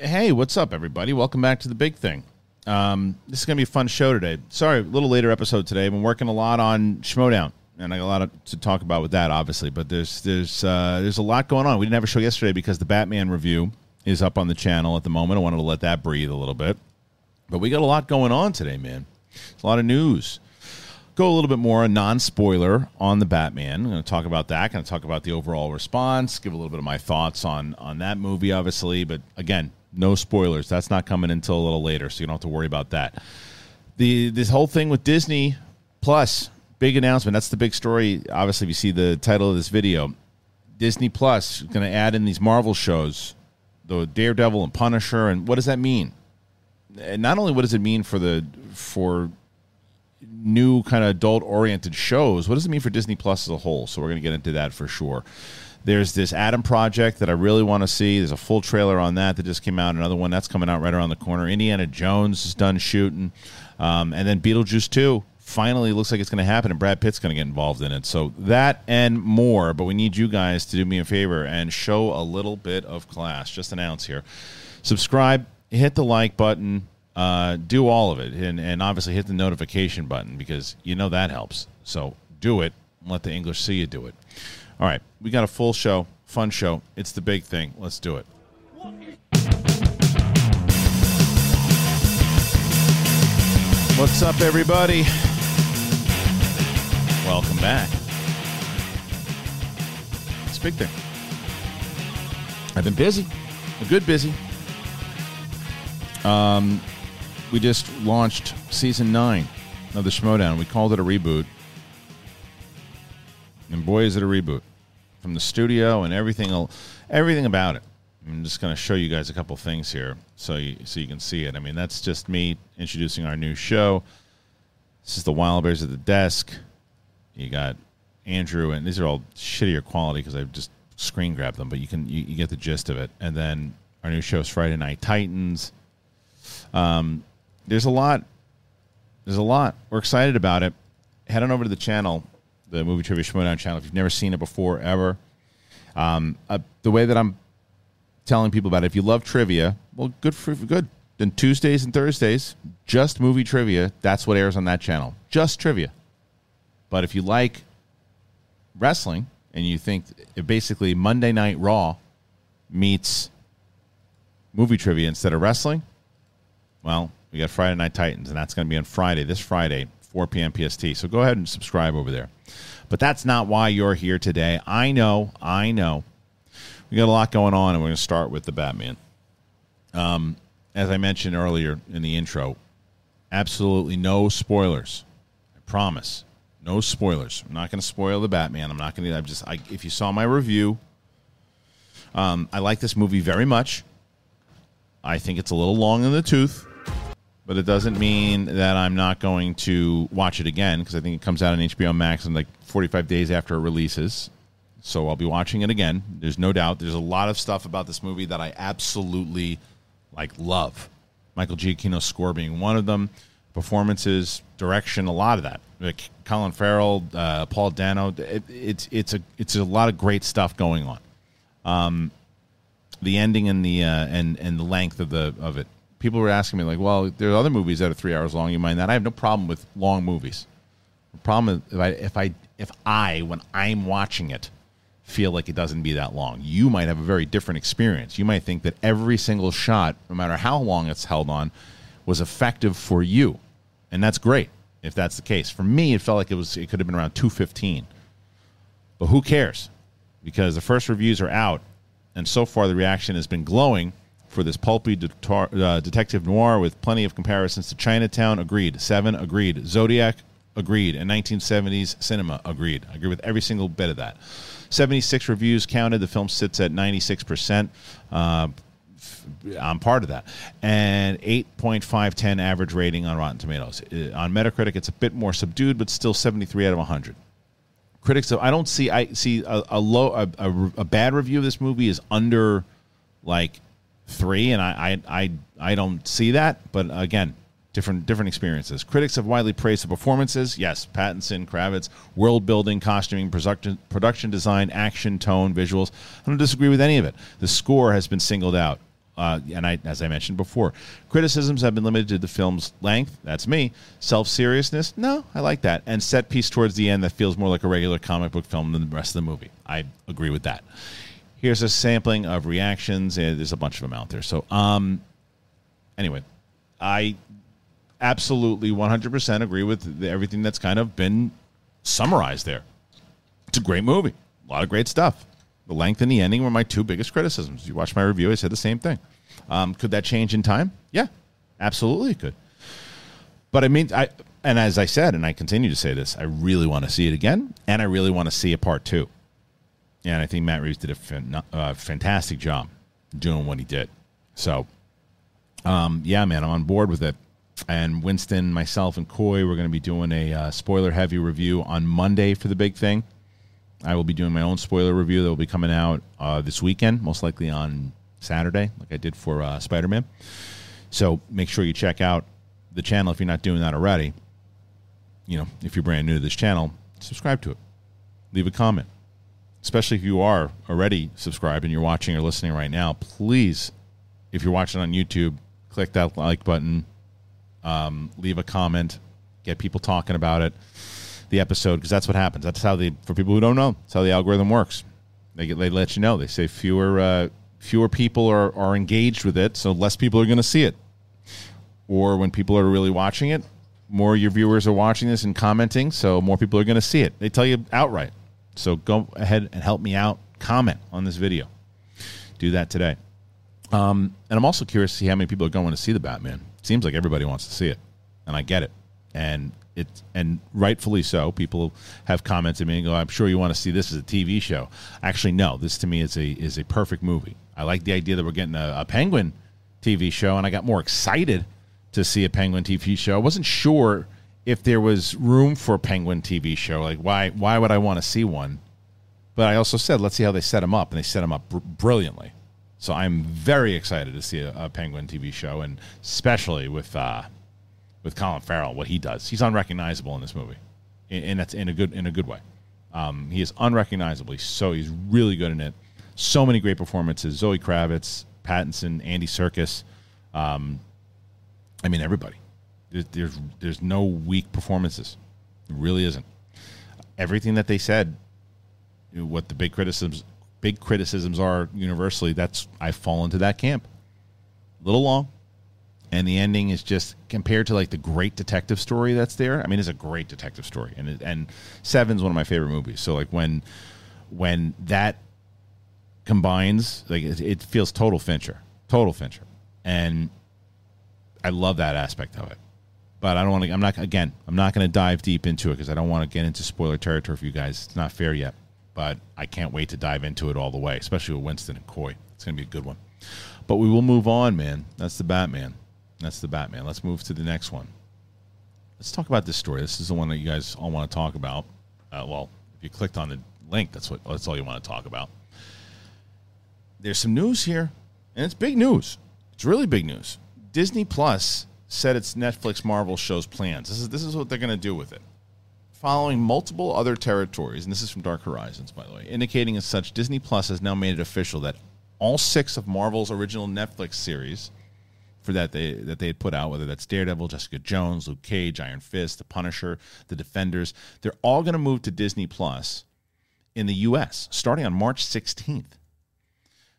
Hey, what's up, everybody? Welcome back to The Big Thing. This is going to be a fun show today. Sorry, a little later episode today. I've been working a lot on Shmoedown, and I got a lot to talk about with that, obviously. But there's a lot going on. We didn't have a show yesterday because the Batman review is up on the channel at the moment. I wanted to let that breathe a little bit. But we got a lot going on today, man. It's a lot of news. Go a little bit more non-spoiler on the Batman. I'm going to talk about that. I'm going to talk about the overall response, give a little bit of my thoughts on that movie, obviously. But, again, no spoilers. That's not coming until a little later, so you don't have to worry about that. This whole thing with Disney Plus, big announcement. That's the big story. Obviously, if you see the title of this video, Disney Plus is going to add in these Marvel shows, the Daredevil and Punisher. And what does that mean? And not only what does it mean for new kind of adult-oriented shows, what does it mean for Disney Plus as a whole? So we're going to get into that for sure. There's this Adam project that I really want to see. There's a full trailer on that just came out. Another one that's coming out right around the corner. Indiana Jones is done shooting. And then Beetlejuice 2 finally looks like it's going to happen, and Brad Pitt's going to get involved in it. So that and more, but we need you guys to do me a favor and show a little bit of class. Just an ounce here. Subscribe. Hit the like button, do all of it, and obviously hit the notification button because you know that helps. So do it and let the English see you do it. All right, we got a full show, fun show. It's The Big Thing. Let's do it. What's up, everybody? Welcome back. It's The Big Thing. I've been busy, a good busy. We just launched Season 9 of the Shmoedown. We called it a reboot. And boy, is it a reboot. From the studio and everything about it. I'm just going to show you guys a couple things here so you can see it. I mean, that's just me introducing our new show. This is the Wild Bears at the desk. You got Andrew, and these are all shittier quality because I've just screen grabbed them, but you get the gist of it. And then our new show is Friday Night Titans. There's a lot. We're excited about it. Head on over to the channel, the Movie Trivia Shmoedown channel, if you've never seen it before, ever. The way that I'm telling people about it, if you love trivia, well, good. Then Tuesdays and Thursdays, just movie trivia. That's what airs on that channel. Just trivia. But if you like wrestling and you think basically Monday Night Raw meets movie trivia instead of wrestling, well, we got Friday Night Titans, and that's going to be on Friday, this Friday, 4 p.m. PST. So go ahead and subscribe over there. But that's not why you're here today. I know. We got a lot going on, and we're going to start with the Batman. As I mentioned earlier in the intro, absolutely no spoilers. I promise. No spoilers. I'm not going to spoil the Batman. If you saw my review, I like this movie very much. I think it's a little long in the tooth, but it doesn't mean that I'm not going to watch it again because I think it comes out on HBO Max in like 45 days after it releases. So I'll be watching it again. There's no doubt. There's a lot of stuff about this movie that I absolutely love. Michael Giacchino's score being one of them. Performances, direction, a lot of that. Like Colin Farrell, Paul Dano. It's a lot of great stuff going on. The ending and the and the length of it. People were asking me, like, well, there are other movies that are 3 hours long. You mind that? I have no problem with long movies. The problem is if I when I'm watching it feel like it doesn't be that long. You might have a very different experience. You might think that every single shot, no matter how long it's held on, was effective for you, and that's great if that's the case. For me, it felt like it could have been around 2:15, but who cares? Because the first reviews are out. And so far, the reaction has been glowing for this pulpy detective noir with plenty of comparisons to Chinatown. Agreed. Seven. Agreed. Zodiac. Agreed. And 1970s cinema. Agreed. I agree with every single bit of that. 76 reviews counted. The film sits at 96%. I'm part of that. And 8.510 average rating on Rotten Tomatoes. On Metacritic, it's a bit more subdued, but still 73 out of 100. Critics, I see a bad review of this movie is under like 3, and I don't see that. But again, different experiences. Critics have widely praised the performances. Yes, Pattinson, Kravitz, world building, costuming, production design, action, tone, visuals. I don't disagree with any of it. The score has been singled out. And as I mentioned before, criticisms have been limited to the film's length. That's me. Self-seriousness. No, I like that. And set piece towards the end that feels more like a regular comic book film than the rest of the movie. I agree with that. Here's a sampling of reactions. There's a bunch of them out there. So anyway, I absolutely 100% agree with everything that's kind of been summarized there. It's a great movie. A lot of great stuff. The length and the ending were my two biggest criticisms. You watched my review. I said the same thing. Could that change in time? Yeah, absolutely it could. But I mean, and as I said, and I continue to say this, I really want to see it again, and I really want to see a part two. And I think Matt Reeves did a fantastic job doing what he did. So, yeah, man, I'm on board with it. And Winston, myself, and Coy, we're going to be doing a spoiler-heavy review on Monday for The Big Thing. I will be doing my own spoiler review that will be coming out this weekend, most likely on Saturday, like I did for Spider-Man. So make sure you check out the channel if you're not doing that already. You know, if you're brand new to this channel, subscribe to it. Leave a comment. Especially if you are already subscribed and you're watching or listening right now, please, if you're watching on YouTube, click that like button, leave a comment, get people talking about it. The episode, because that's what happens. That's how they, for people who don't know, that's how the algorithm works. They let you know. They say fewer people are engaged with it, so less people are going to see it. Or when people are really watching it, more of your viewers are watching this and commenting, so more people are going to see it. They tell you outright. So go ahead and help me out. Comment on this video. Do that today. And I'm also curious to see how many people are going to see The Batman. It seems like everybody wants to see it, and I get it. And rightfully so. People have commented to me and go, I'm sure you want to see this as a TV show. Actually, no. This to me is a perfect movie. I like the idea that we're getting a Penguin TV show, and I got more excited to see a Penguin TV show. I wasn't sure if there was room for a Penguin TV show. Like, why would I want to see one? But I also said, let's see how they set them up, and they set them up brilliantly. So I'm very excited to see a Penguin TV show, and especially with Colin Farrell, what he does. He's unrecognizable in this movie, and that's in a good way. He is unrecognizable. He's really good in it. So many great performances. Zoe Kravitz, Pattinson, Andy Serkis. I mean, everybody. There's no weak performances. There really isn't. Everything that they said, what the big criticisms are universally, that's, I fall into that camp. A little long. And the ending is just, compared to like the great detective story that's there, I mean, it's a great detective story. And Seven's one of my favorite movies. So like when that combines, like it feels total Fincher. And I love that aspect of it. But I don't want to, I'm not going to dive deep into it because I don't want to get into spoiler territory for you guys. It's not fair yet, but I can't wait to dive into it all the way, especially with Winston and Coy. It's going to be a good one. But we will move on, man. That's The Batman. That's The Batman. Let's move to the next one. Let's talk about this story. This is the one that you guys all want to talk about. Well, if you clicked on the link, that's all you want to talk about. There's some news here, and it's big news. It's really big news. Disney Plus said its Netflix Marvel shows plans. This is what they're going to do with it. Following multiple other territories, and this is from Dark Horizons, by the way, indicating as such, Disney Plus has now made it official that all 6 of Marvel's original Netflix series that they had put out, whether that's Daredevil, Jessica Jones, Luke Cage, Iron Fist, The Punisher, The Defenders, they're all going to move to Disney Plus in the U.S. starting on March 16th.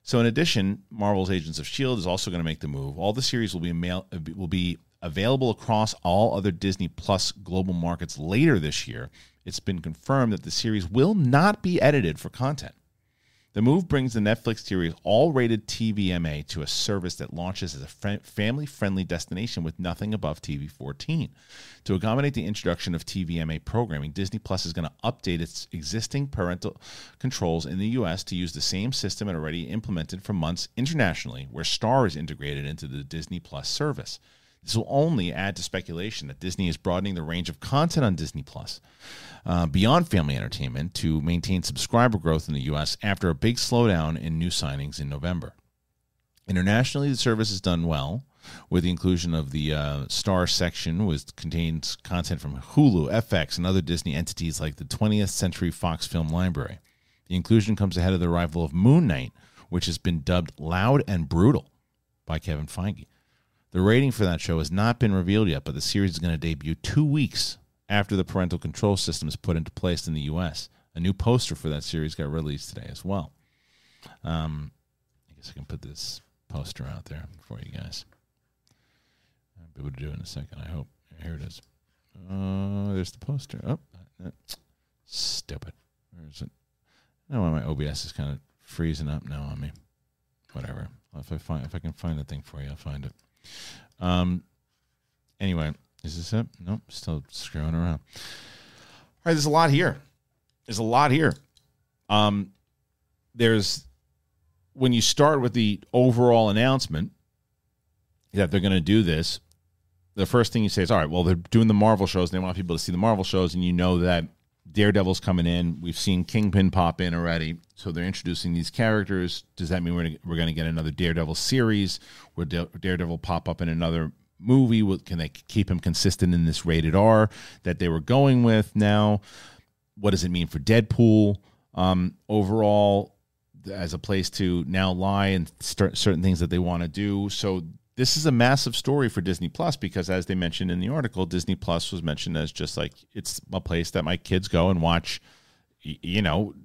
So in addition, Marvel's Agents of S.H.I.E.L.D. is also going to make the move. All the series will be available across all other Disney Plus global markets later this year. It's been confirmed that the series will not be edited for content. The move brings the Netflix series all-rated TVMA to a service that launches as a family-friendly destination with nothing above TV-14. To accommodate the introduction of TVMA programming, Disney Plus is going to update its existing parental controls in the U.S. to use the same system it already implemented for months internationally, where Star is integrated into the Disney Plus service. This will only add to speculation that Disney is broadening the range of content on Disney Plus beyond family entertainment to maintain subscriber growth in the U.S. after a big slowdown in new signings in November. Internationally, the service has done well with the inclusion of the Star section, which contains content from Hulu, FX, and other Disney entities like the 20th Century Fox Film Library. The inclusion comes ahead of the arrival of Moon Knight, which has been dubbed loud and brutal. by Kevin Feige. The rating for that show has not been revealed yet, but the series is going to debut 2 weeks after the parental control system is put into place in the U.S. A new poster for that series got released today as well. I guess I can put this poster out there for you guys. I'll be able to do it in a second, I hope. Here it is. There's the poster. Oh, stupid. Where is it? I know why my OBS is kind of freezing up now on me. Whatever. If I can find the thing for you, I'll find it. Anyway, is this it? Nope, still screwing around. All right, there's a lot here. There's a lot here. There's, when you start with the overall announcement that they're going to do this, the first thing you say is, all right, well, they're doing the Marvel shows, and they want people to see the Marvel shows, and you know that Daredevil's coming in. We've seen Kingpin pop in already, so they're introducing these characters. Does that mean we're going to get another Daredevil series where Daredevil pop up in another movie? Can they keep him consistent in this rated R that they were going with now? What does it mean for Deadpool overall as a place to now lie and start certain things that they want to do? So this is a massive story for Disney Plus because, as they mentioned in the article, Disney Plus was mentioned as just like it's a place that my kids go and watch, you know,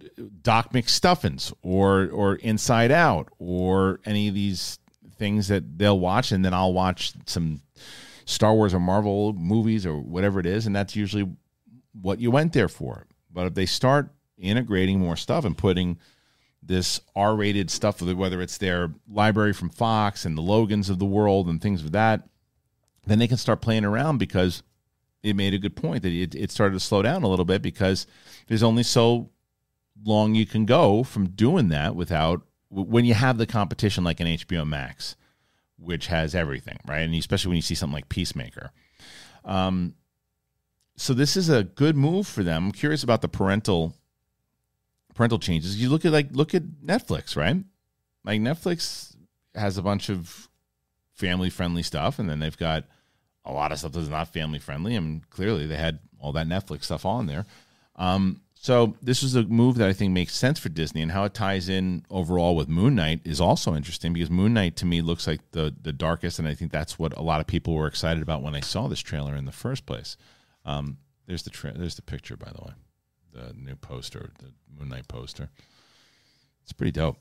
Doc McStuffins or Inside Out or any of these things that they'll watch, and then I'll watch some Star Wars or Marvel movies or whatever it is, and that's usually what you went there for. But if they start integrating more stuff and putting this R-rated stuff, whether it's their library from Fox and the Logans of the world and things of that, then they can start playing around, because it made a good point that it started to slow down a little bit because there's only so long you can go from doing that without, when you have the competition like an HBO Max, which has everything, right? And especially when you see something like Peacemaker. So this is a good move for them. I'm curious about the parental changes. You look at Netflix, right? Like Netflix has a bunch of family friendly stuff, and then they've got a lot of stuff that's not family friendly, and clearly they had all that Netflix stuff on there. So this is a move that I think makes sense for Disney, and how it ties in overall with Moon Knight is also interesting, because Moon Knight to me looks like the darkest, and I think that's what a lot of people were excited about when I saw this trailer in the first place. There's the picture, by the way. The new poster, the Moon Knight poster. It's pretty dope.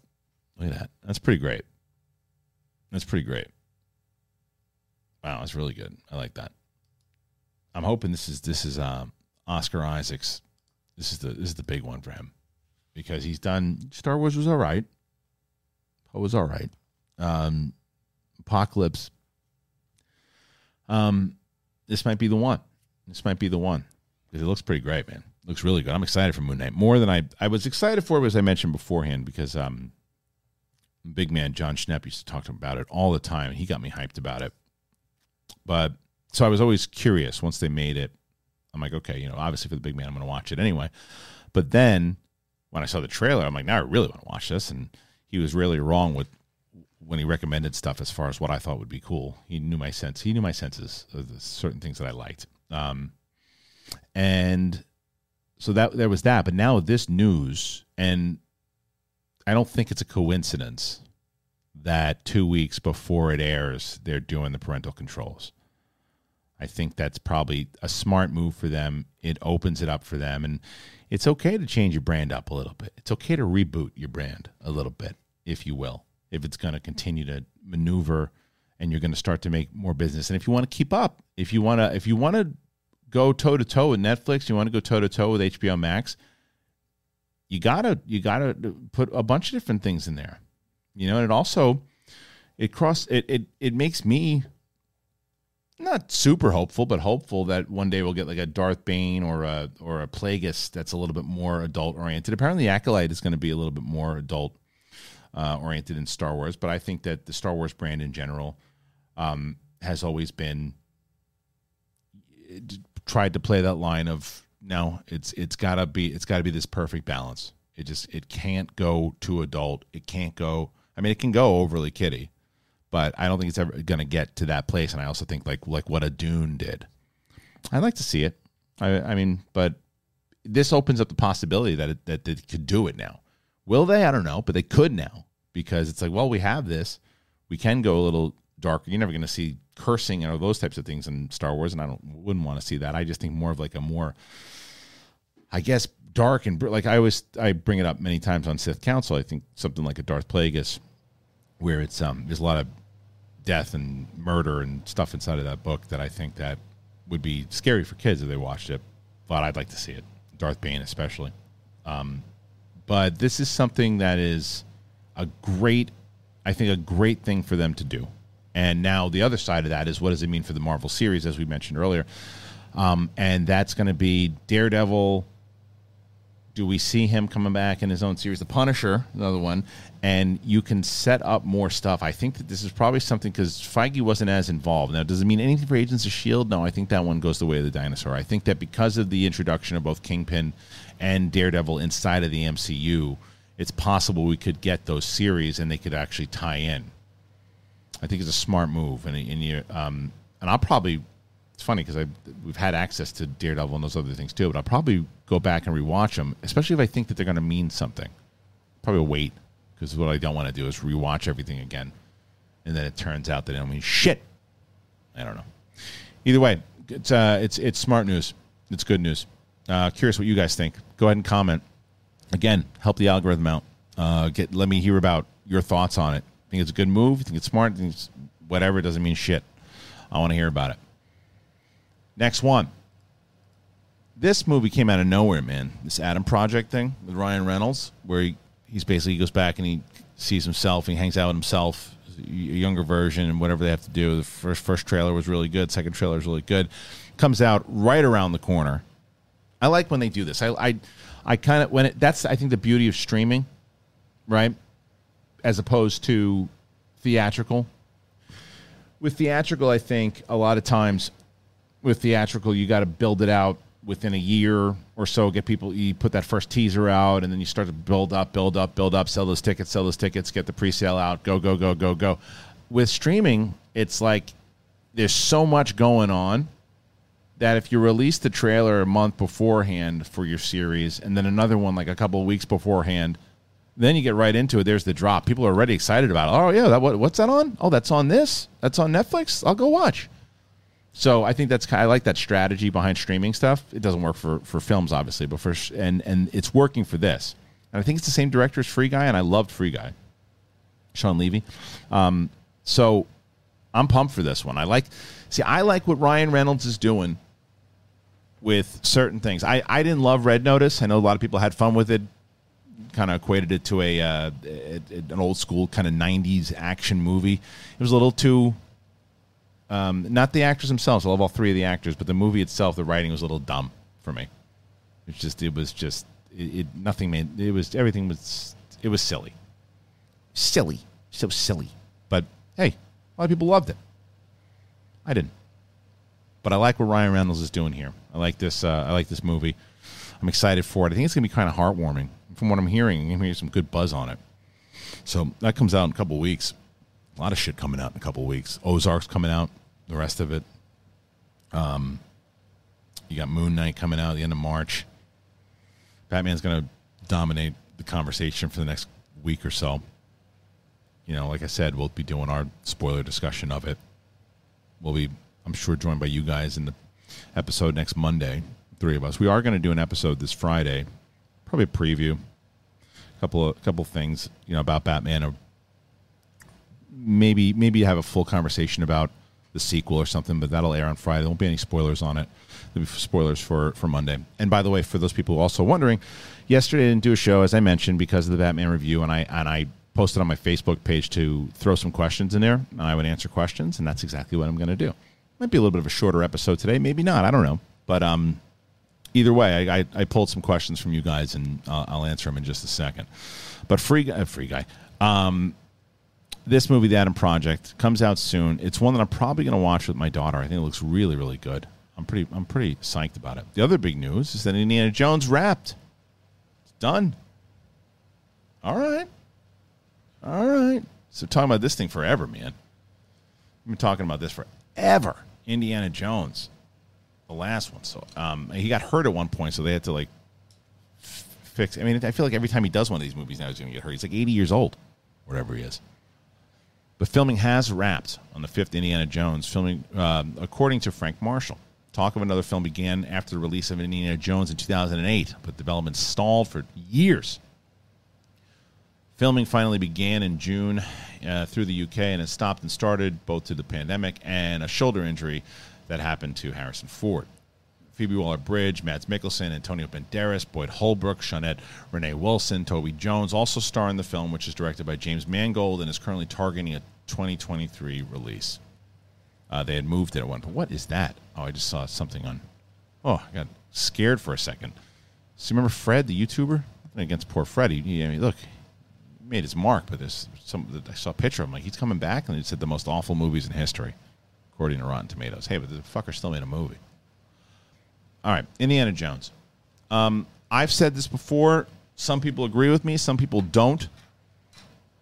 Look at that. That's pretty great. Wow, that's really good. I like that. I'm hoping this is Oscar Isaac's. This is the big one for him, because he's done. Star Wars was all right. Poe was all right. Apocalypse. This might be the one. It looks pretty great, man. Looks really good. I'm excited for Moon Knight. More than I was excited for it, as I mentioned beforehand, because big man John Schnepp used to talk to him about it all the time. He got me hyped about it. But so I was always curious once they made it. I'm like, okay, you know, obviously for the big man, I'm going to watch it anyway. But then when I saw the trailer, I'm like, now I really want to watch this. And he was really wrong with when he recommended stuff as far as what I thought would be cool. He knew my sense. He knew my senses of certain things that I liked. And so that there was that, but now with this news, and I don't think it's a coincidence that 2 weeks before it airs, they're doing the parental controls. I think that's probably a smart move for them. It opens it up for them, and it's okay to change your brand up a little bit. It's okay to reboot your brand a little bit, if you will, if it's going to continue to maneuver and you're going to start to make more business. And if you want to keep up, if you want to go toe-to-toe with Netflix, you want to go toe-to-toe with HBO Max, you gotta put a bunch of different things in there. You know, and it also it makes me not super hopeful, but hopeful that one day we'll get like a Darth Bane or a Plagueis that's a little bit more adult-oriented. Apparently Acolyte is going to be a little bit more adult-oriented in Star Wars, but I think that the Star Wars brand in general has always been tried to play that line of no, it's gotta be this perfect balance. It can't go too adult. It can't go. I mean, it can go overly kiddie, but I don't think it's ever gonna get to that place. And I also think like what a Dune did. I'd like to see it. I mean, but this opens up the possibility that they could do it now. Will they? I don't know, but they could now, because it's like, well, we have this. we can go a little darker. You're never going to see cursing and all those types of things in Star Wars, and I wouldn't want to see that. I just think more of like a more, I guess, dark and like I bring it up many times on Sith Council. I think something like a Darth Plagueis, where it's there's a lot of death and murder and stuff inside of that book that I think that would be scary for kids if they watched it. But I'd like to see it, Darth Bane especially. But this is something that is a great thing for them to do. And now the other side of that is, what does it mean for the Marvel series, as we mentioned earlier? And that's going to be Daredevil. Do we see him coming back in his own series? The Punisher, another one. And you can set up more stuff. I think that this is probably something, because Feige wasn't as involved. Now, does it mean anything for Agents of S.H.I.E.L.D.? No, I think that one goes the way of the dinosaur. I think that because of the introduction of both Kingpin and Daredevil inside of the MCU, it's possible we could get those series and they could actually tie in. I think it's a smart move. And I'll probably... It's funny because we've had access to Daredevil and those other things too, but I'll probably go back and rewatch them, especially if I think that they're going to mean something. Probably wait, because what I don't want to do is rewatch everything again, and then it turns out that it don't mean shit. I don't know. Either way, it's smart news. It's good news. Curious what you guys think. Go ahead and comment. Again, help the algorithm out. Let me hear about your thoughts on it. Think it's a good move? Think it's smart? Think it's whatever? It doesn't mean shit. I want to hear about it. Next one. This movie came out of nowhere, man. This Adam Project thing with Ryan Reynolds, where he goes back and he sees himself, and he hangs out with himself, a younger version, and whatever they have to do. The first trailer was really good. Second trailer is really good. Comes out right around the corner. I like when they do this. I kind of when it, that's I think the beauty of streaming, right? As opposed to theatrical. With theatrical, I think a lot of times. With theatrical, you got to build it out within a year or so. Get people, you put that first teaser out, and then you start to build up, sell those tickets, get the pre-sale out, go. With streaming, it's like there's so much going on that if you release the trailer a month beforehand for your series, and then another one like a couple of weeks beforehand, then you get right into it. There's the drop. People are already excited about it. Oh, yeah, what's that on? Oh, that's on this? That's on Netflix? I'll go watch. So I think that's kind of, I like that strategy behind streaming stuff. It doesn't work for films, obviously, but and it's working for this. And I think it's the same director as Free Guy, and I loved Free Guy, Sean Levy. So I'm pumped for this one. I like what Ryan Reynolds is doing with certain things. I didn't love Red Notice. I know a lot of people had fun with it. Kind of equated it to an old school kind of 90s action movie. It was a little too. Not the actors themselves. I love all three of the actors, but the movie itself, the writing was a little dumb for me. It was silly. Silly. So silly. But, hey, a lot of people loved it. I didn't. But I like what Ryan Reynolds is doing here. I like this movie. I'm excited for it. I think it's going to be kind of heartwarming. From what I'm hearing, I'm going to hear some good buzz on it. So that comes out in a couple weeks. A lot of shit coming out in a couple of weeks. Ozark's coming out, the rest of it. You got Moon Knight coming out at the end of March. Batman's going to dominate the conversation for the next week or so. You know, like I said, we'll be doing our spoiler discussion of it. We'll be, I'm sure, joined by you guys in the episode next Monday, three of us. We are going to do an episode this Friday, probably a preview, a couple things, you know, about Batman or maybe have a full conversation about the sequel or something, but that'll air on Friday. There won't be any spoilers on it. There'll be spoilers for Monday. And by the way, for those people who are also wondering, yesterday I didn't do a show, as I mentioned, because of the Batman review, and I posted on my Facebook page to throw some questions in there, and I would answer questions, and that's exactly what I'm going to do. Might be a little bit of a shorter episode today. Maybe not. I don't know. But either way, I pulled some questions from you guys, and I'll answer them in just a second. But Free Guy. This movie, The Adam Project, comes out soon. It's one that I'm probably going to watch with my daughter. I think it looks really, really good. I'm pretty psyched about it. The other big news is that Indiana Jones wrapped. It's done. All right. So talking about this thing forever, man. I've been talking about this forever. Indiana Jones, the last one. So he got hurt at one point, so they had to like fix. I mean, I feel like every time he does one of these movies now, he's going to get hurt. He's like 80 years old, whatever he is. But filming has wrapped on the fifth Indiana Jones. Filming, according to Frank Marshall, talk of another film began after the release of Indiana Jones in 2008, but development stalled for years. Filming finally began in June through the UK, and it stopped and started both to the pandemic and a shoulder injury that happened to Harrison Ford. Phoebe Waller-Bridge, Mads Mikkelsen, Antonio Banderas, Boyd Holbrook, Shaunette Renee Wilson, Toby Jones also star in the film, which is directed by James Mangold and is currently targeting a 2023 release. They had moved it at one point. What is that? Oh, I just saw something on... Oh, I got scared for a second. So you remember Fred, the YouTuber? Nothing against poor Fred. I mean, look, he made his mark, but there's some... I saw a picture of him. Like, he's coming back, and it said the most awful movies in history, according to Rotten Tomatoes. Hey, but the fucker still made a movie. All right, Indiana Jones. I've said this before. Some people agree with me. Some people don't.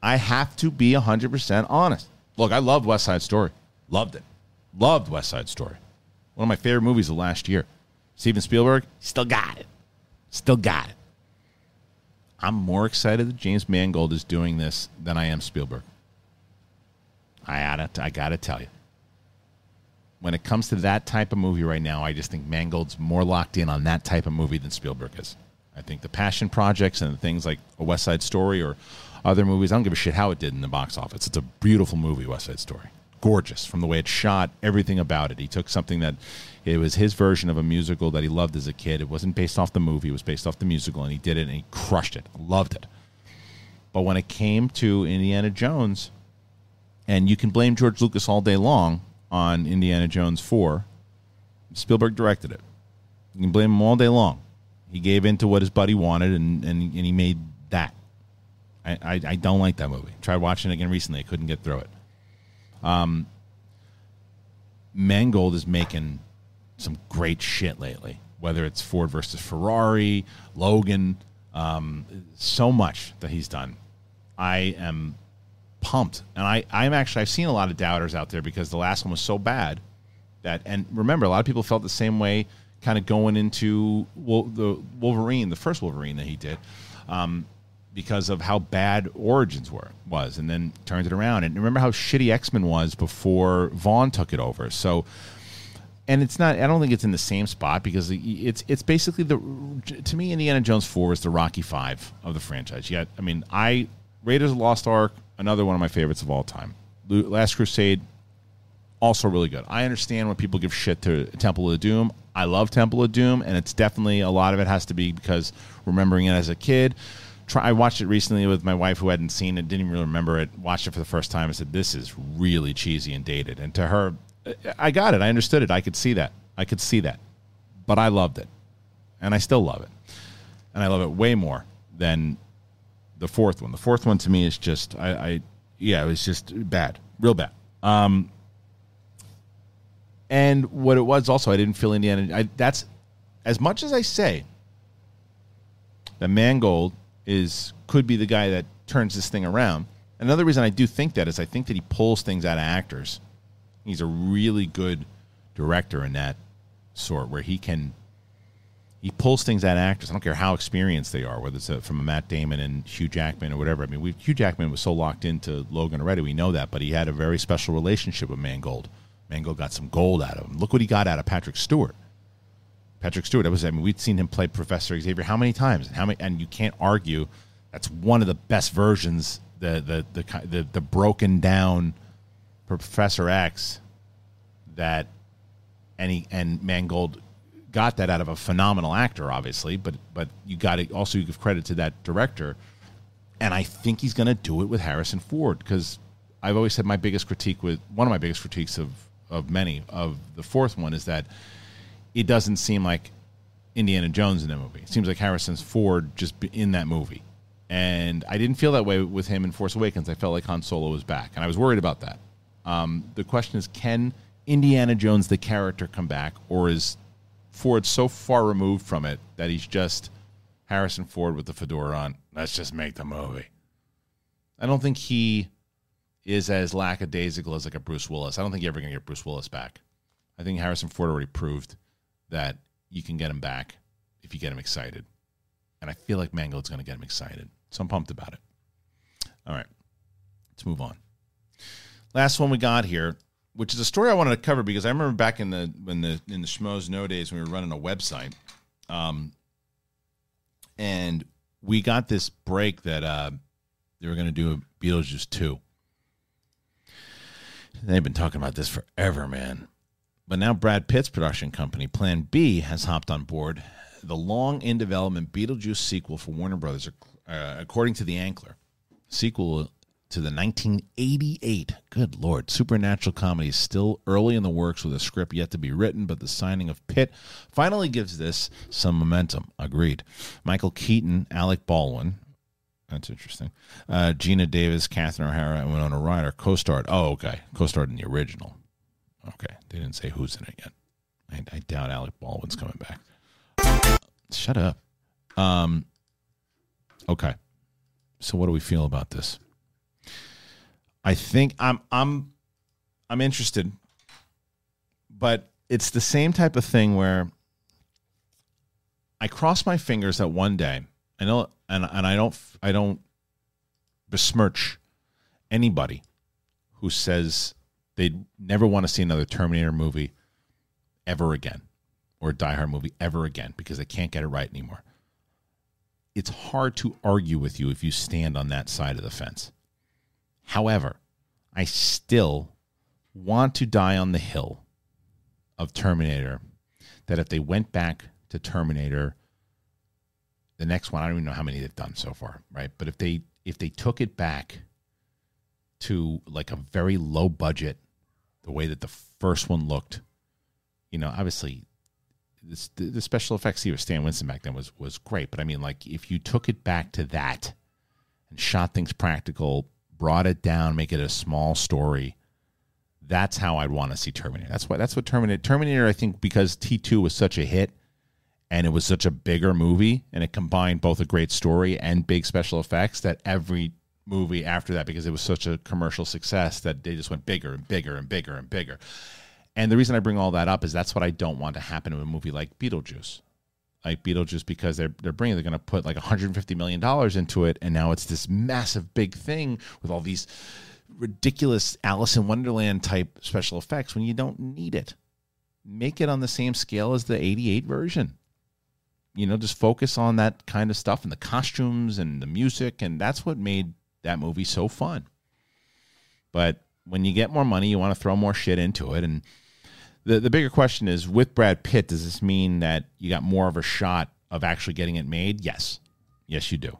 I have to be 100% honest. Look, I loved West Side Story. Loved it. Loved West Side Story. One of my favorite movies of last year. Steven Spielberg, still got it. Still got it. I'm more excited that James Mangold is doing this than I am Spielberg. I gotta tell you. When it comes to that type of movie right now, I just think Mangold's more locked in on that type of movie than Spielberg is. I think the passion projects and things like A West Side Story or other movies, I don't give a shit how it did in the box office. It's a beautiful movie, West Side Story. Gorgeous from the way it's shot, everything about it. He took something that it was his version of a musical that he loved as a kid. It wasn't based off the movie. It was based off the musical, and he did it, and he crushed it. Loved it. But when it came to Indiana Jones, and you can blame George Lucas all day long, on Indiana Jones 4, Spielberg directed it. You can blame him all day long. He gave in to what his buddy wanted, and he made that. I don't like that movie. Tried watching it again recently. I couldn't get through it. Mangold is making some great shit lately, whether it's Ford versus Ferrari, Logan, so much that he's done. I am... pumped. And I've seen a lot of doubters out there because the last one was so bad that, and remember, a lot of people felt the same way kind of going into the Wolverine, the first Wolverine that he did, because of how bad Origins was, and then turned it around. And remember how shitty X-Men was before Vaughn took it over. So, and it's not, I don't think it's in the same spot because it's basically to me, Indiana Jones 4 is the Rocky 5 of the franchise. Yet, I mean, Raiders of the Lost Ark, another one of my favorites of all time. Last Crusade, also really good. I understand when people give shit to Temple of Doom. I love Temple of Doom, and it's definitely, a lot of it has to be because remembering it as a kid. I watched it recently with my wife who hadn't seen it, didn't really remember it, watched it for the first time and said, this is really cheesy and dated. And to her, I got it. I understood it. I could see that. I could see that. But I loved it, and I still love it. And I love it way more than... the fourth one. The fourth one to me is just, it was just bad, real bad. And what it was also, I didn't feel Indiana. That's as much as I say that Mangold could be the guy that turns this thing around. Another reason I do think that is I think that he pulls things out of actors. He's a really good director in that sort where he pulls things out of actors. I don't care how experienced they are, whether it's from a Matt Damon and Hugh Jackman or whatever. I mean, Hugh Jackman was so locked into Logan already. We know that, but he had a very special relationship with Mangold. Mangold got some gold out of him. Look what he got out of Patrick Stewart. Patrick Stewart, we'd seen him play Professor Xavier how many times? And you can't argue that's one of the best versions, the broken down Professor X and Mangold got that out of a phenomenal actor, obviously, but you got to also give credit to that director, and I think he's going to do it with Harrison Ford because I've always said one of my biggest critiques of the fourth one is that it doesn't seem like Indiana Jones in that movie. It seems like Harrison Ford just in that movie, and I didn't feel that way with him in Force Awakens. I felt like Han Solo was back, and I was worried about that. The question is, can Indiana Jones the character come back, or is Ford's so far removed from it that he's just Harrison Ford with the fedora on. Let's just make the movie. I don't think he is as lackadaisical as like a Bruce Willis. I don't think you're ever going to get Bruce Willis back. I think Harrison Ford already proved that you can get him back if you get him excited. And I feel like Mangold's going to get him excited. So I'm pumped about it. All right. Let's move on. last one we got here, which is a story I wanted to cover because I remember back in the Schmoes No days when we were running a website, and we got this break that they were going to do a Beetlejuice 2. And they've been talking about this forever, man. But now Brad Pitt's production company, Plan B, has hopped on board the long-in-development Beetlejuice sequel for Warner Brothers, according to The Ankler. Sequel to the 1988, good Lord, supernatural comedy is still early in the works with a script yet to be written, but the signing of Pitt finally gives this some momentum. Agreed. Michael Keaton, Alec Baldwin, that's interesting, Gina Davis, Catherine O'Hara, and Winona Ryder co-starred. Oh, okay, co-starred in the original. Okay, they didn't say who's in it yet. I doubt Alec Baldwin's coming back. Shut up. Okay, so what do we feel about this? I think I'm interested, but it's the same type of thing where I cross my fingers that one day I know, and I don't besmirch anybody who says they'd never want to see another Terminator movie ever again or a Die Hard movie ever again because they can't get it right anymore. It's hard to argue with you if you stand on that side of the fence. However, I still want to die on the hill of Terminator, that if they went back to Terminator, the next one, I don't even know how many they've done so far, right? But if they took it back to like a very low budget, the way that the first one looked, you know, obviously the special effects here with Stan Winston back then was great. But I mean, like if you took it back to that and shot things practical, brought it down, make it a small story. That's how I'd want to see Terminator. That's what Terminator, I think, because T2 was such a hit and it was such a bigger movie and it combined both a great story and big special effects that every movie after that, because it was such a commercial success, that they just went bigger and bigger and bigger and bigger. And the reason I bring all that up is that's what I don't want to happen in a movie like Beetlejuice. Like Beetlejuice, because they're going to put like $150 million into it, and now it's this massive big thing with all these ridiculous Alice in Wonderland type special effects when you don't need it. Make it on the same scale as the 88 version. You know, just focus on that kind of stuff and the costumes and the music, and that's what made that movie so fun. But when you get more money, you want to throw more shit into it, and the bigger question is, with Brad Pitt, does this mean that you got more of a shot of actually getting it made? Yes. Yes, you do.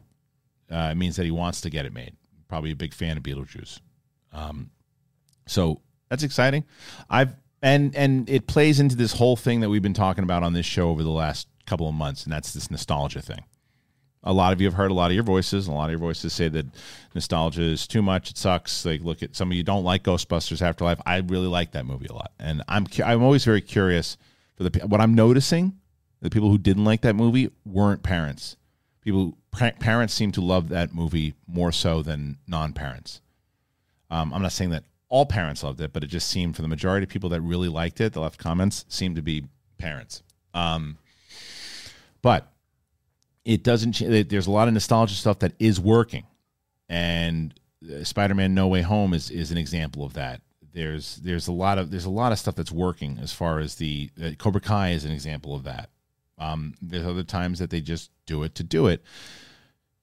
It means that he wants to get it made. Probably a big fan of Beetlejuice. So that's exciting. And it plays into this whole thing that we've been talking about on this show over the last couple of months, and that's this nostalgia thing. A lot of you have heard a lot of your voices, and a lot of your voices say that nostalgia is too much. It sucks. Like, look at some of you don't like Ghostbusters Afterlife. I really like that movie a lot, and I'm always very curious for the what I'm noticing. The people who didn't like that movie weren't parents. Parents seem to love that movie more so than non-parents. I'm not saying that all parents loved it, but it just seemed for the majority of people that really liked it, that left comments, seemed to be parents. But it doesn't change. There's a lot of nostalgia stuff that is working, and Spider-Man: No Way Home is an example of that. There's a lot of stuff that's working as far as the Cobra Kai is an example of that. There's other times that they just do it to do it.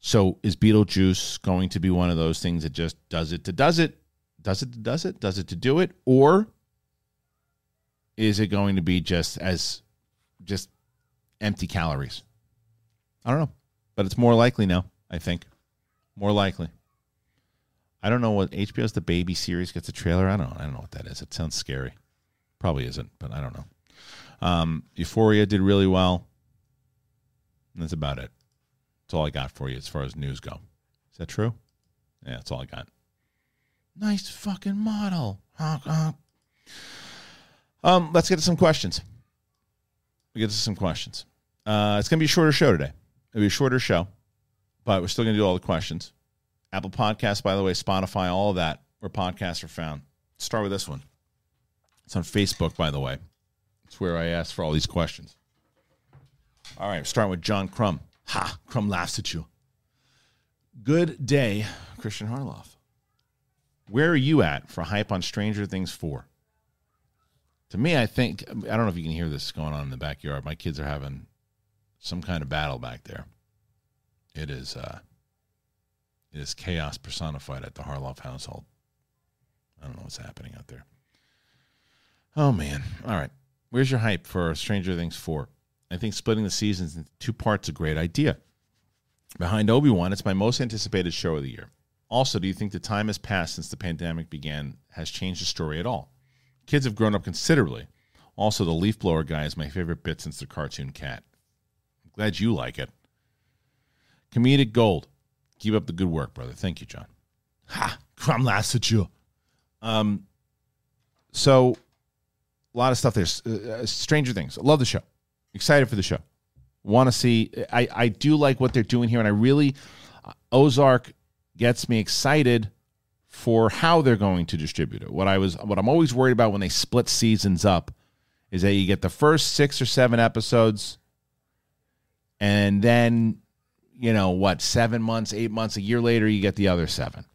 So is Beetlejuice going to be one of those things that just does it to does it, does it to does it, does it to do it, or is it going to be just empty calories? I don't know, but it's more likely now, I think. More likely. I don't know what HBO's The Baby series gets a trailer. I don't know what that is. It sounds scary. Probably isn't, but I don't know. Euphoria did really well. And that's about it. That's all I got for you as far as news go. Is that true? Yeah, that's all I got. Nice fucking model. Let's get to some questions. It's going to be a shorter show today. It'll be a shorter show, but we're still going to do all the questions. Apple Podcasts, by the way, Spotify, all of that, where podcasts are found. Let's start with this one. It's on Facebook, by the way. It's where I asked for all these questions. All right, we're starting with John Crum. Ha, Crum laughs at you. Good day, Christian Harloff. Where are you at for hype on Stranger Things 4? To me, I think, I don't know if you can hear this going on in the backyard. My kids are having some kind of battle back there. It is chaos personified at the Harloff household. I don't know what's happening out there. Oh, man. All right. Where's your hype for Stranger Things 4? I think splitting the seasons into two parts is a great idea. Behind Obi-Wan, it's my most anticipated show of the year. Also, do you think the time has passed since the pandemic began has changed the story at all? Kids have grown up considerably. Also, the leaf blower guy is my favorite bit since the cartoon cat. I'm glad you like it. Comedic gold. Keep up the good work, brother. Thank you, John. Ha! Crumb last at you. So, a lot of stuff there. Stranger Things. I love the show. Excited for the show. Want to see. I do like what they're doing here, and I really, Ozark gets me excited for how they're going to distribute it. What I'm always worried about when they split seasons up is that you get the first 6 or 7 episodes, and then, 7 months, 8 months, a year later, you get the other 7.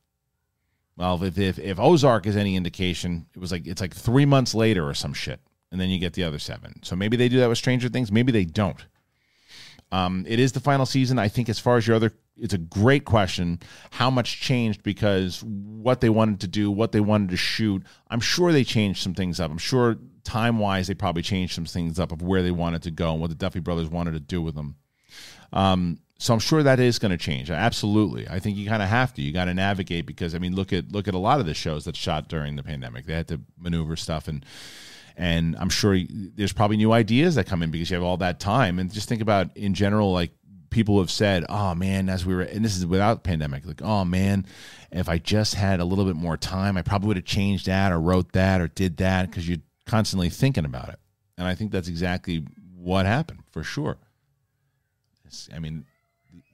Well, if Ozark is any indication, it's like 3 months later or some shit, and then you get the other 7. So maybe they do that with Stranger Things. Maybe they don't. It is the final season. I think as far as your other, it's a great question, how much changed because what they wanted to do, what they wanted to shoot. I'm sure they changed some things up. I'm sure time-wise they probably changed some things up of where they wanted to go and what the Duffy brothers wanted to do with them. So I'm sure that is going to change. Absolutely. I think you kind of have to. You got to navigate because, look at a lot of the shows that shot during the pandemic. They had to maneuver stuff, and I'm sure there's probably new ideas that come in because you have all that time. And just think about, in general, like people have said, oh, man, as we were – and this is without pandemic. Like, oh, man, if I just had a little bit more time, I probably would have changed that or wrote that or did that because you're constantly thinking about it. And I think that's exactly what happened for sure.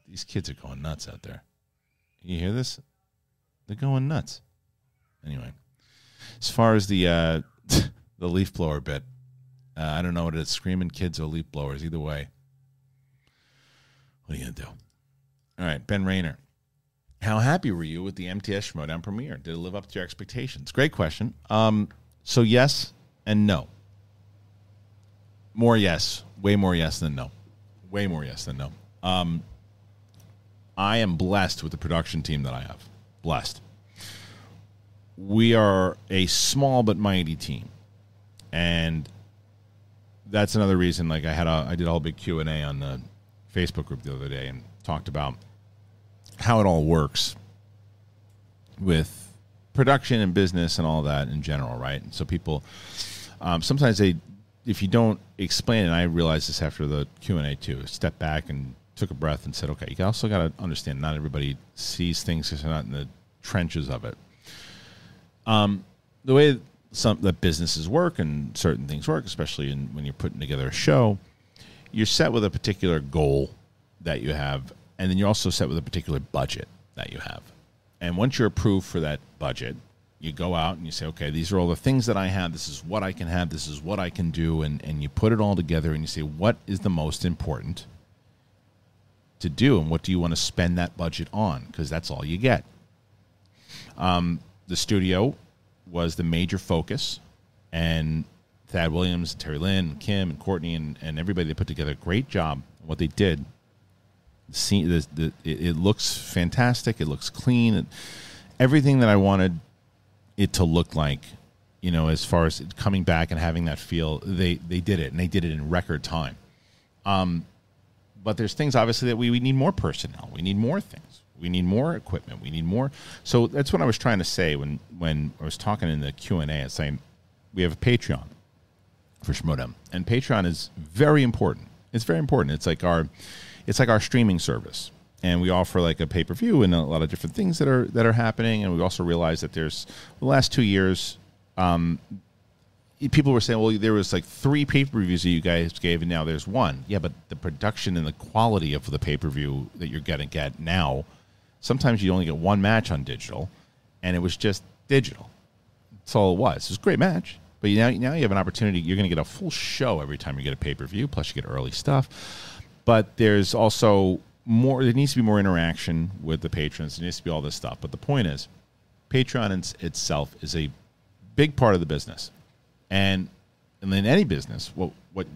These kids are going nuts out there. You hear this? They're going nuts. Anyway, as far as the leaf blower bit, I don't know what it is, screaming kids or leaf blowers. Either way, what are you going to do? All right, Ben Rayner. How happy were you with the MTS Shmoedown premiere? Did it live up to your expectations? Great question. So yes and no. More yes. Way more yes than no. Way more yes than no. I am blessed with the production team that I have. Blessed. We are a small but mighty team, and that's another reason. Like I did a whole big Q&A on the Facebook group the other day and talked about how it all works with production and business and all that in general, right? And so people sometimes if you don't explain it, and I realized this after the Q&A too, step back and took a breath and said, okay, you also got to understand not everybody sees things because they're not in the trenches of it. The way that businesses work and certain things work, especially when you're putting together a show, you're set with a particular goal that you have, and then you're also set with a particular budget that you have. And once you're approved for that budget, you go out and you say, okay, these are all the things that I have. This is what I can have. This is what I can do. And you put it all together and you say, what is the most important to do? And what do you want to spend that budget on? Because that's all you get. The studio was the major focus. And Thad Williams, and Terry Lynn, and Kim, and Courtney, and everybody, they put together a great job. What they did, it looks fantastic. It looks clean. Everything that I wanted it to look like, as far as it coming back and having that feel, they did it, and they did it in record time. But there's things, obviously, that we need more personnel. We need more things. We need more equipment. We need more. So that's what I was trying to say when I was talking in the Q&A. I was saying we have a Patreon for Shmoedown, and Patreon is very important. It's very important. It's like our streaming service. And we offer like a pay-per-view and a lot of different things that are happening. And we also realize that there's the last 2 years, people were saying, well, there was like 3 pay-per-views that you guys gave, and now there's 1. Yeah, but the production and the quality of the pay-per-view that you're going to get now, sometimes you only get 1 match on digital, and it was just digital. That's all it was. It was a great match. But now you have an opportunity. You're going to get a full show every time you get a pay-per-view, plus you get early stuff. But there's also more, there needs to be more interaction with the patrons. There needs to be all this stuff. But the point is, Patreon itself is a big part of the business. And in any business, what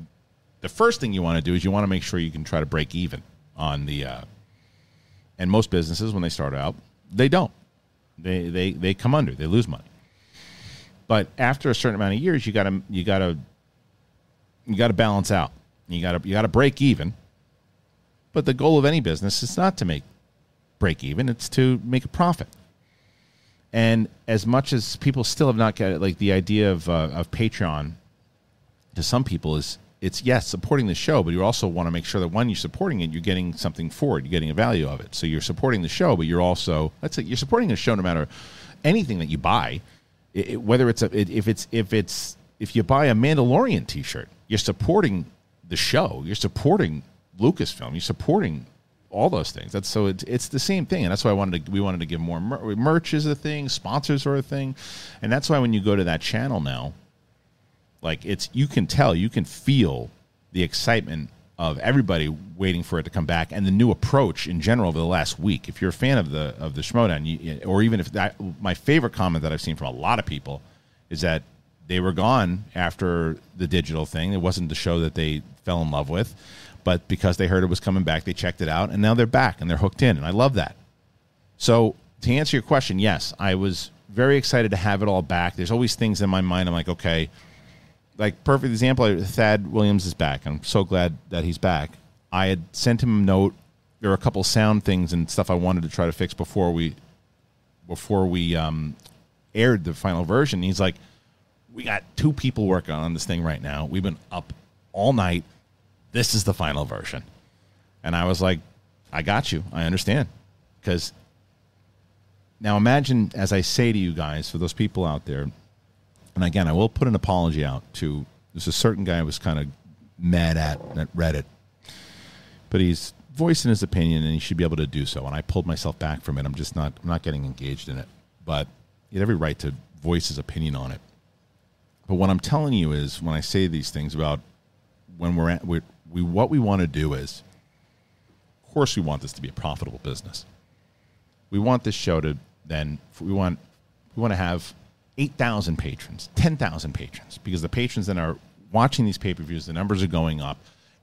the first thing you want to do is you want to make sure you can try to break even on the and most businesses, when they start out, they don't. They come under. They lose money. But after a certain amount of years, you gotta balance out. You gotta break even. But the goal of any business is not to make break even; it's to make a profit. And as much as people still have not got it, like the idea of Patreon, to some people is it's yes supporting the show, but you also want to make sure that when you're supporting it, you're getting something for it, you're getting a value of it. So you're supporting the show, but you're also you're supporting the show no matter anything that you buy. Whether it's if you buy a Mandalorian T-shirt, you're supporting the show. You're supporting Lucasfilm. You're supporting all those things. That's so it's the same thing, and that's why we wanted to give more merch is a thing, sponsors are a thing, and that's why when you go to that channel now, like you can feel the excitement of everybody waiting for it to come back, and the new approach in general over the last week. If you're a fan of the Shmoedown, or even if that, my favorite comment that I've seen from a lot of people is that they were gone after the digital thing. It wasn't the show that they fell in love with, but because they heard it was coming back, they checked it out, and now they're back and they're hooked in, and I love that. So to answer your question, yes, I was very excited to have it all back. There's always things in my mind. I'm like, okay. Like, perfect example, Thad Williams is back. I'm so glad that he's back. I had sent him a note. There were a couple sound things and stuff I wanted to try to fix before we aired the final version. He's like, we got two people working on this thing right now. We've been up all night. This is the final version. And I was like, I got you. I understand. Because now imagine, as I say to you guys, for those people out there, and again, I will put an apology out to, there's a certain guy I was kind of mad at Reddit, but he's voicing his opinion and he should be able to do so. And I pulled myself back from it. I'm not getting engaged in it, but he had every right to voice his opinion on it. But what I'm telling you is, when I say these things about when we're at, what we want to do is, of course, we want this to be a profitable business. We want this show to then, we want to have 8,000 patrons, 10,000 patrons, because the patrons that are watching these pay-per-views, the numbers are going up.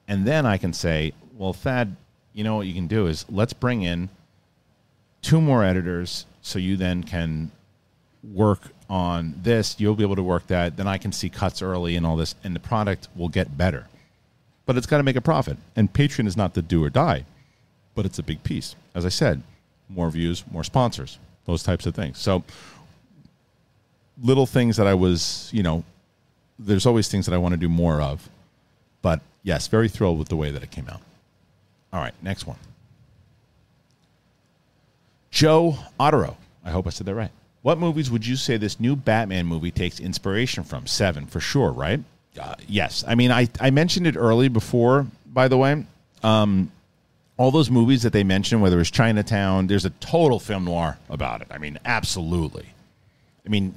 And then I can say, well, Thad, you know what you can do is let's bring in two more editors so you then can work on this. You'll be able to work that. Then I can see cuts early and all this, and the product will get better. But it's got to make a profit. And Patreon is not the do or die, but it's a big piece. As I said, more views, more sponsors, those types of things. So little things that I was, there's always things that I want to do more of. But yes, very thrilled with the way that it came out. All right, next one. Joe Ottero. I hope I said that right. What movies would you say this new Batman movie takes inspiration from? Seven, for sure, right? Yes. I mean, I mentioned it early before, by the way. All those movies that they mentioned, whether it's Chinatown, there's a total film noir about it. I mean, absolutely. I mean,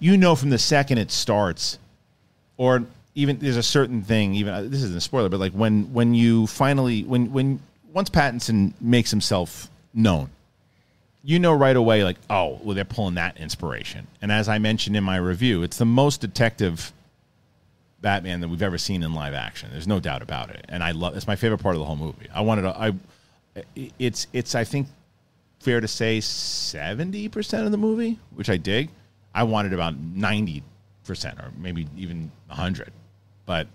you know from the second it starts, or even there's a certain thing, even this isn't a spoiler, but like when you finally, when once Pattinson makes himself known, you know right away, like, oh, well, they're pulling that inspiration. And as I mentioned in my review, it's the most detective Batman that we've ever seen in live action. There's no doubt about it. And it's my favorite part of the whole movie. I think, fair to say 70% of the movie, which I dig. I wanted about 90% or maybe even 100%. But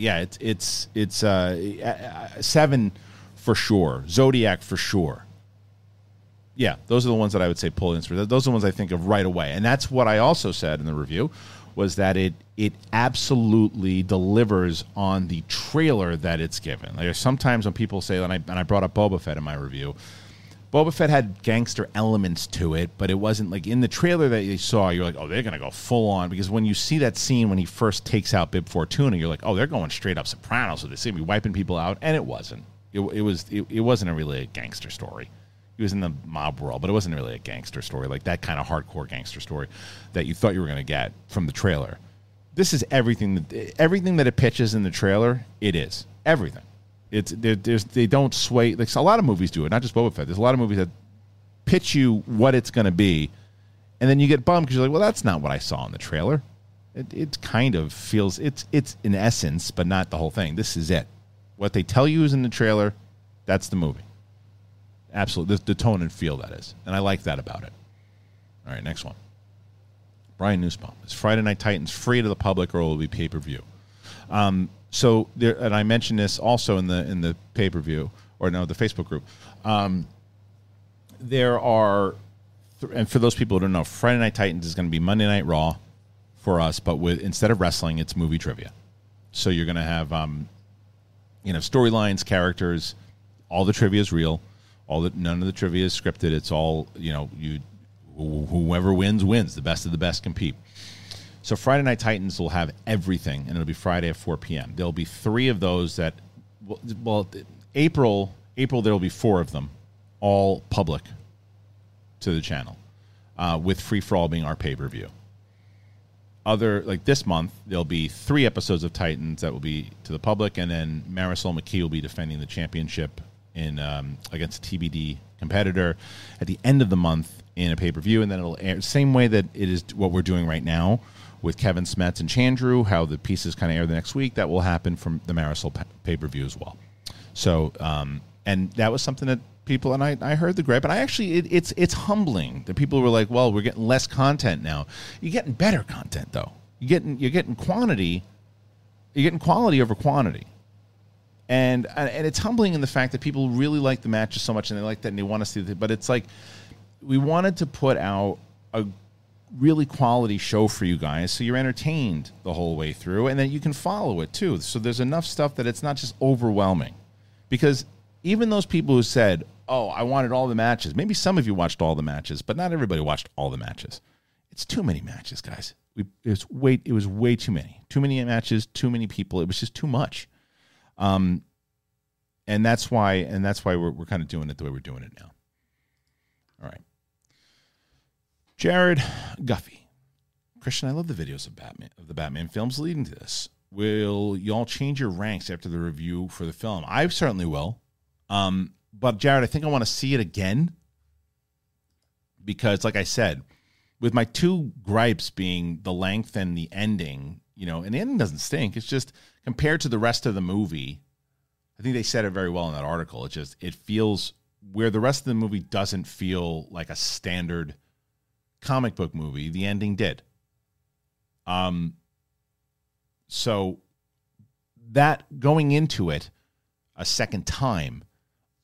yeah, it's Seven for sure. Zodiac for sure. Yeah, those are the ones that I would say pull inspiration. Those are the ones I think of right away. And that's what I also said in the review, was that it absolutely delivers on the trailer that it's given. Like, sometimes when people say, and I brought up Boba Fett in my review, Boba Fett had gangster elements to it, but it wasn't like in the trailer that you saw, you're like, oh, they're going to go full on. Because when you see that scene when he first takes out Bib Fortuna, you're like, oh, they're going straight up Sopranos. So they seem to be wiping people out. And it wasn't. It wasn't really a gangster story. He was in the mob world, but it wasn't really a gangster story, like that kind of hardcore gangster story that you thought you were going to get from the trailer. This is everything that it pitches in the trailer. It is everything. They don't sway. Like, a lot of movies do it, not just Boba Fett. There's a lot of movies that pitch you what it's going to be, and then you get bummed because you're like, well, that's not what I saw in the trailer. It kind of feels it's in essence, but not the whole thing. This is it. What they tell you is in the trailer. That's the movie. Absolutely. The tone and feel, that is. And I like that about it. All right, next one. Brian Nussbaum. Is Friday Night Titans free to the public, or will it be pay-per-view? So there, and I mentioned this also in the pay-per-view, or no, the Facebook group. There are, and for those people who don't know, Friday Night Titans is going to be Monday Night Raw for us, but instead of wrestling, it's movie trivia. So you're going to have, storylines, characters, all the trivia is real. None of the trivia is scripted. It's all, whoever wins. The best of the best compete. So Friday Night Titans will have everything, and it'll be Friday at 4 p.m. There'll be three of those that, well, April there'll be four of them, all public to the channel, with Free For All being our pay-per-view. Like this month, there'll be three episodes of Titans that will be to the public, and then Marisol McKee will be defending the championship against a TBD competitor at the end of the month in a pay-per-view, and then it'll air same way that it is what we're doing right now with Kevin Smets and Chandru, how the pieces kind of air the next week. That will happen from the Marisol pay-per-view as well. So, and that was something that people, and I heard the gripe, and I actually, it's humbling that people were like, well, we're getting less content now. You're getting better content, though. You're getting quantity. You're getting quality over quantity. And it's humbling in the fact that people really like the matches so much, and they like that, and they want to see it. But it's like, we wanted to put out a really quality show for you guys so you're entertained the whole way through, and then you can follow it too. So there's enough stuff that it's not just overwhelming. Because even those people who said, oh, I wanted all the matches, maybe some of you watched all the matches, but not everybody watched all the matches. It's too many matches, guys. It was way too many. Too many matches, too many people. It was just too much. And that's why we're kind of doing it the way we're doing it now. All right. Jared Guffey. Christian, I love the videos of the Batman films leading to this. Will y'all change your ranks after the review for the film? I certainly will. But Jared, I think I want to see it again, because like I said, with my two gripes being the length and the ending, and the ending doesn't stink. It's just compared to the rest of the movie, I think they said it very well in that article. It feels where the rest of the movie doesn't feel like a standard comic book movie, the ending did. So that going into it a second time,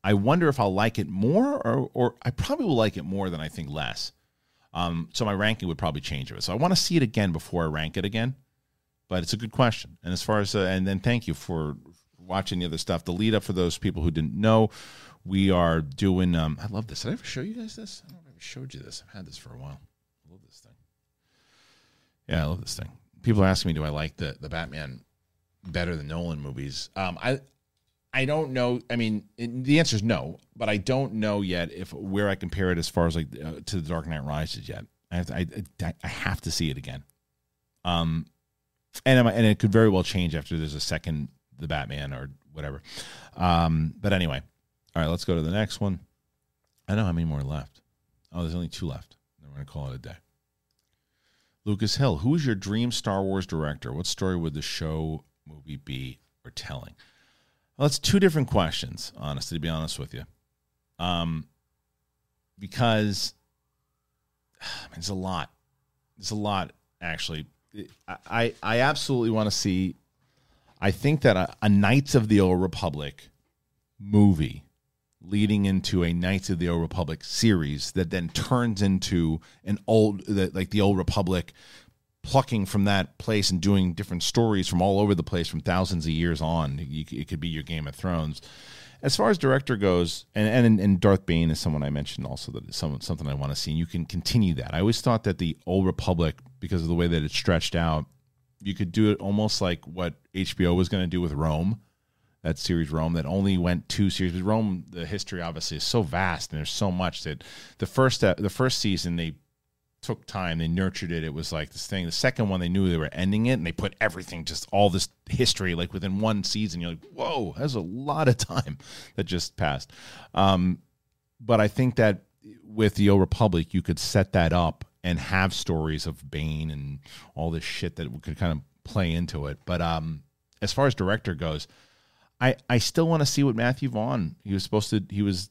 I wonder if I'll like it more, or I probably will like it more than I think less. So my ranking would probably change of it. So I want to see it again before I rank it again. But it's a good question. And as far as and then thank you for watching the other stuff. The lead up for those people who didn't know, we are doing. I love this. Did I ever show you guys this? I don't know if I showed you this. I've had this for a while. I love this thing. Yeah, I love this thing. People are asking me, do I like the Batman better than Nolan movies? I don't know. I mean, the answer is no, but I don't know yet if where I compare it as far as like to The Dark Knight Rises yet. I have to see it again. And it could very well change after there's a second The Batman or whatever. But anyway. All right, let's go to the next one. I don't know how many more left. Oh, there's only two left. Then we're going to call it a day. Lucas Hill, who's your dream Star Wars director? What story would the show, movie be, or telling? Well, that's two different questions, honestly, to be honest with you. Because there's a lot. There's a lot, actually. I absolutely want to see. I think that a Knights of the Old Republic movie leading into a Knights of the Old Republic series that then turns into the Old Republic, plucking from that place and doing different stories from all over the place from thousands of years on. It could be your Game of Thrones. As far as director goes, and Darth Bane is someone I mentioned also that is something I want to see, and you can continue that. I always thought that the Old Republic, because of the way that it's stretched out, you could do it almost like what HBO was going to do with Rome, that series Rome that only went two series. Rome, the history obviously is so vast, and there's so much that the first season they took time, they nurtured it. It was like this thing. The second one, they knew they were ending it, and they put everything, just all this history, like within one season. You're like, whoa, that's a lot of time that just passed. But I think that with the Old Republic, you could set that up and have stories of Bane and all this shit that could kind of play into it. But as far as director goes, I still want to see what Matthew Vaughn, he was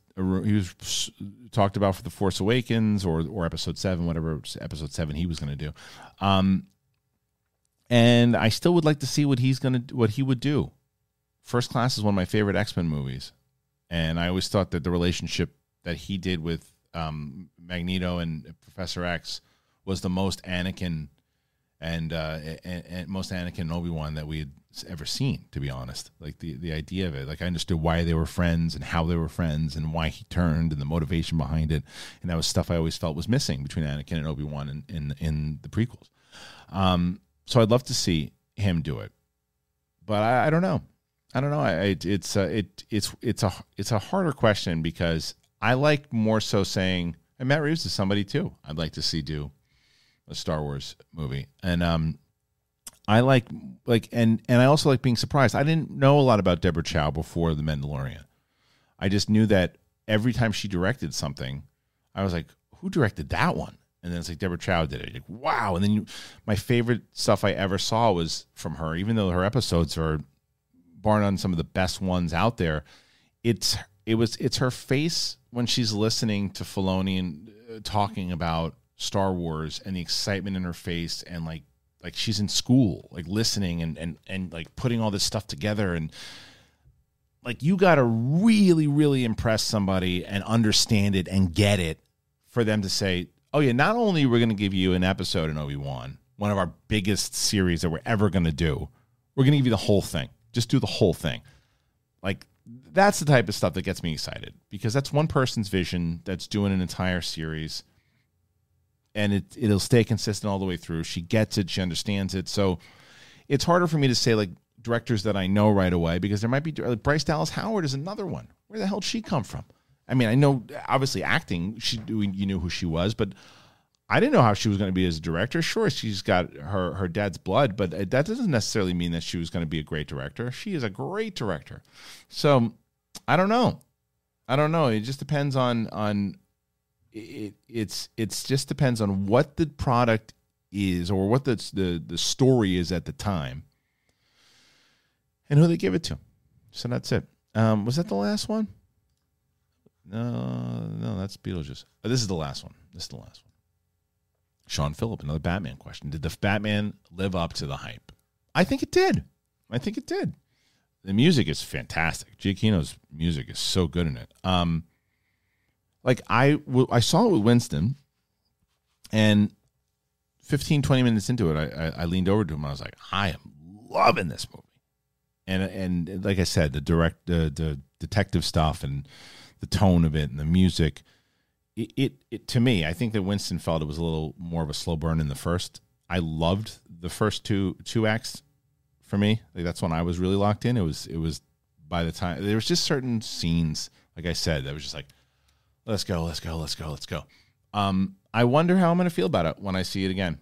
talked about for The Force Awakens or Episode 7, whatever Episode 7 he was going to do. And I still would like to see what he would do. First Class is one of my favorite X-Men movies. And I always thought that the relationship that he did with Magneto and Professor X was the most Anakin and most Anakin and Obi-Wan that we had ever seen, to be honest. Like the idea of it, like I understood why they were friends and how they were friends and why he turned and the motivation behind it. And that was stuff I always felt was missing between Anakin and Obi-Wan in the prequels. So I'd love to see him do it, but I don't know. I don't know. It's a harder question because I like more so saying, and Matt Reeves is somebody too I'd like to see do a Star Wars movie. And I like and I also like being surprised. I didn't know a lot about Deborah Chow before The Mandalorian. I just knew that every time she directed something, I was like, who directed that one? And then it's like Deborah Chow did it. Like, wow. And then my favorite stuff I ever saw was from her, even though her episodes are bar none some of the best ones out there. It's her face when she's listening to Filoni and talking about Star Wars and the excitement in her face, and like she's in school, like listening and like putting all this stuff together. And like, you got to really, really impress somebody and understand it and get it for them to say, oh yeah, not only we're going to give you an episode in Obi-Wan, one of our biggest series that we're ever going to do, we're going to give you the whole thing. Just do the whole thing. Like, that's the type of stuff that gets me excited, because that's one person's vision that's doing an entire series, and it'll stay consistent all the way through. She gets it. She understands it. So it's harder for me to say, like, directors that I know right away, because there might be, like, Bryce Dallas Howard is another one. Where the hell did she come from? I mean, I know, obviously, acting, you knew who she was, but I didn't know how she was going to be as a director. Sure, she's got her dad's blood, but that doesn't necessarily mean that she was going to be a great director. She is a great director. So I don't know. It just depends on It just depends on what the product is, or what the story is at the time, and who they give it to. So that's it. Was that the last one? No, that's Beetlejuice. Oh, this is the last one. Sean Phillip, another Batman question. Did the Batman live up to the hype? I think it did. The music is fantastic. Giacchino's music is so good in it. Like, I saw it with Winston, and 15, 20 minutes into it, I leaned over to him, and I was like, I am loving this movie. And like I said, the detective stuff and the tone of it and the music, it to me, I think that Winston felt it was a little more of a slow burn in the first. I loved the first two acts for me. Like, that's when I was really locked in. It was by the time, there was just certain scenes, like I said, that was just like, Let's go. I wonder how I'm going to feel about it when I see it again.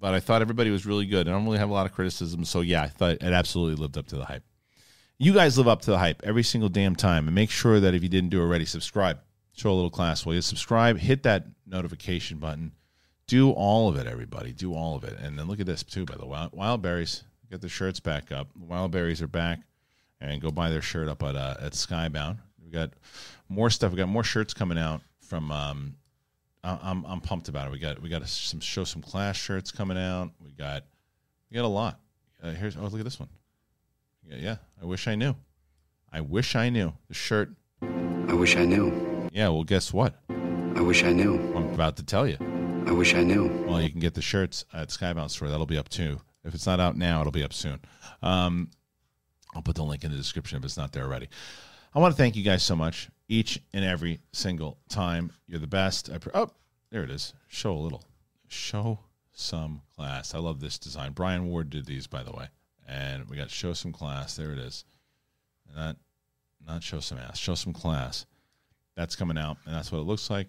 But I thought everybody was really good. I don't really have a lot of criticism. So, yeah, I thought it absolutely lived up to the hype. You guys live up to the hype every single damn time. And make sure that if you didn't do already, subscribe. Show a little class while you subscribe. Hit that notification button. Do all of it, everybody. Do all of it. And then look at this, too, by the way. Wild Berries. Get their shirts back up. Wild Berries are back. And go buy their shirt up at Skybound. We got more stuff. We got more shirts coming out from. I'm pumped about it. We got some Show Some Class shirts coming out. We got a lot. Here's look at this one. Yeah. I wish I knew the shirt. I wish I knew. Yeah. Well, guess what? I wish I knew. I'm about to tell you. I wish I knew. Well, you can get the shirts at Skybound Store. That'll be up too. If it's not out now, it'll be up soon. I'll put the link in the description if it's not there already. I want to thank you guys so much, each and every single time. You're the best. There it is. Show Some Class. I love this design. Brian Ward did these, by the way. And we got Show Some Class. There it is. Not Show Some Ass. Show Some Class. That's coming out, and that's what it looks like.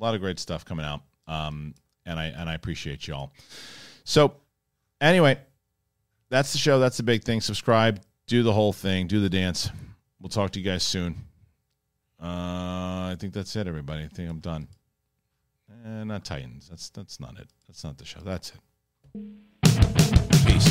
A lot of great stuff coming out, and I appreciate you all. So, anyway, that's the show. That's the big thing. Subscribe. Do the whole thing. Do the dance. We'll talk to you guys soon. I think that's it, everybody. I think I'm done. Not Titans. That's not it. That's not the show. That's it. Peace.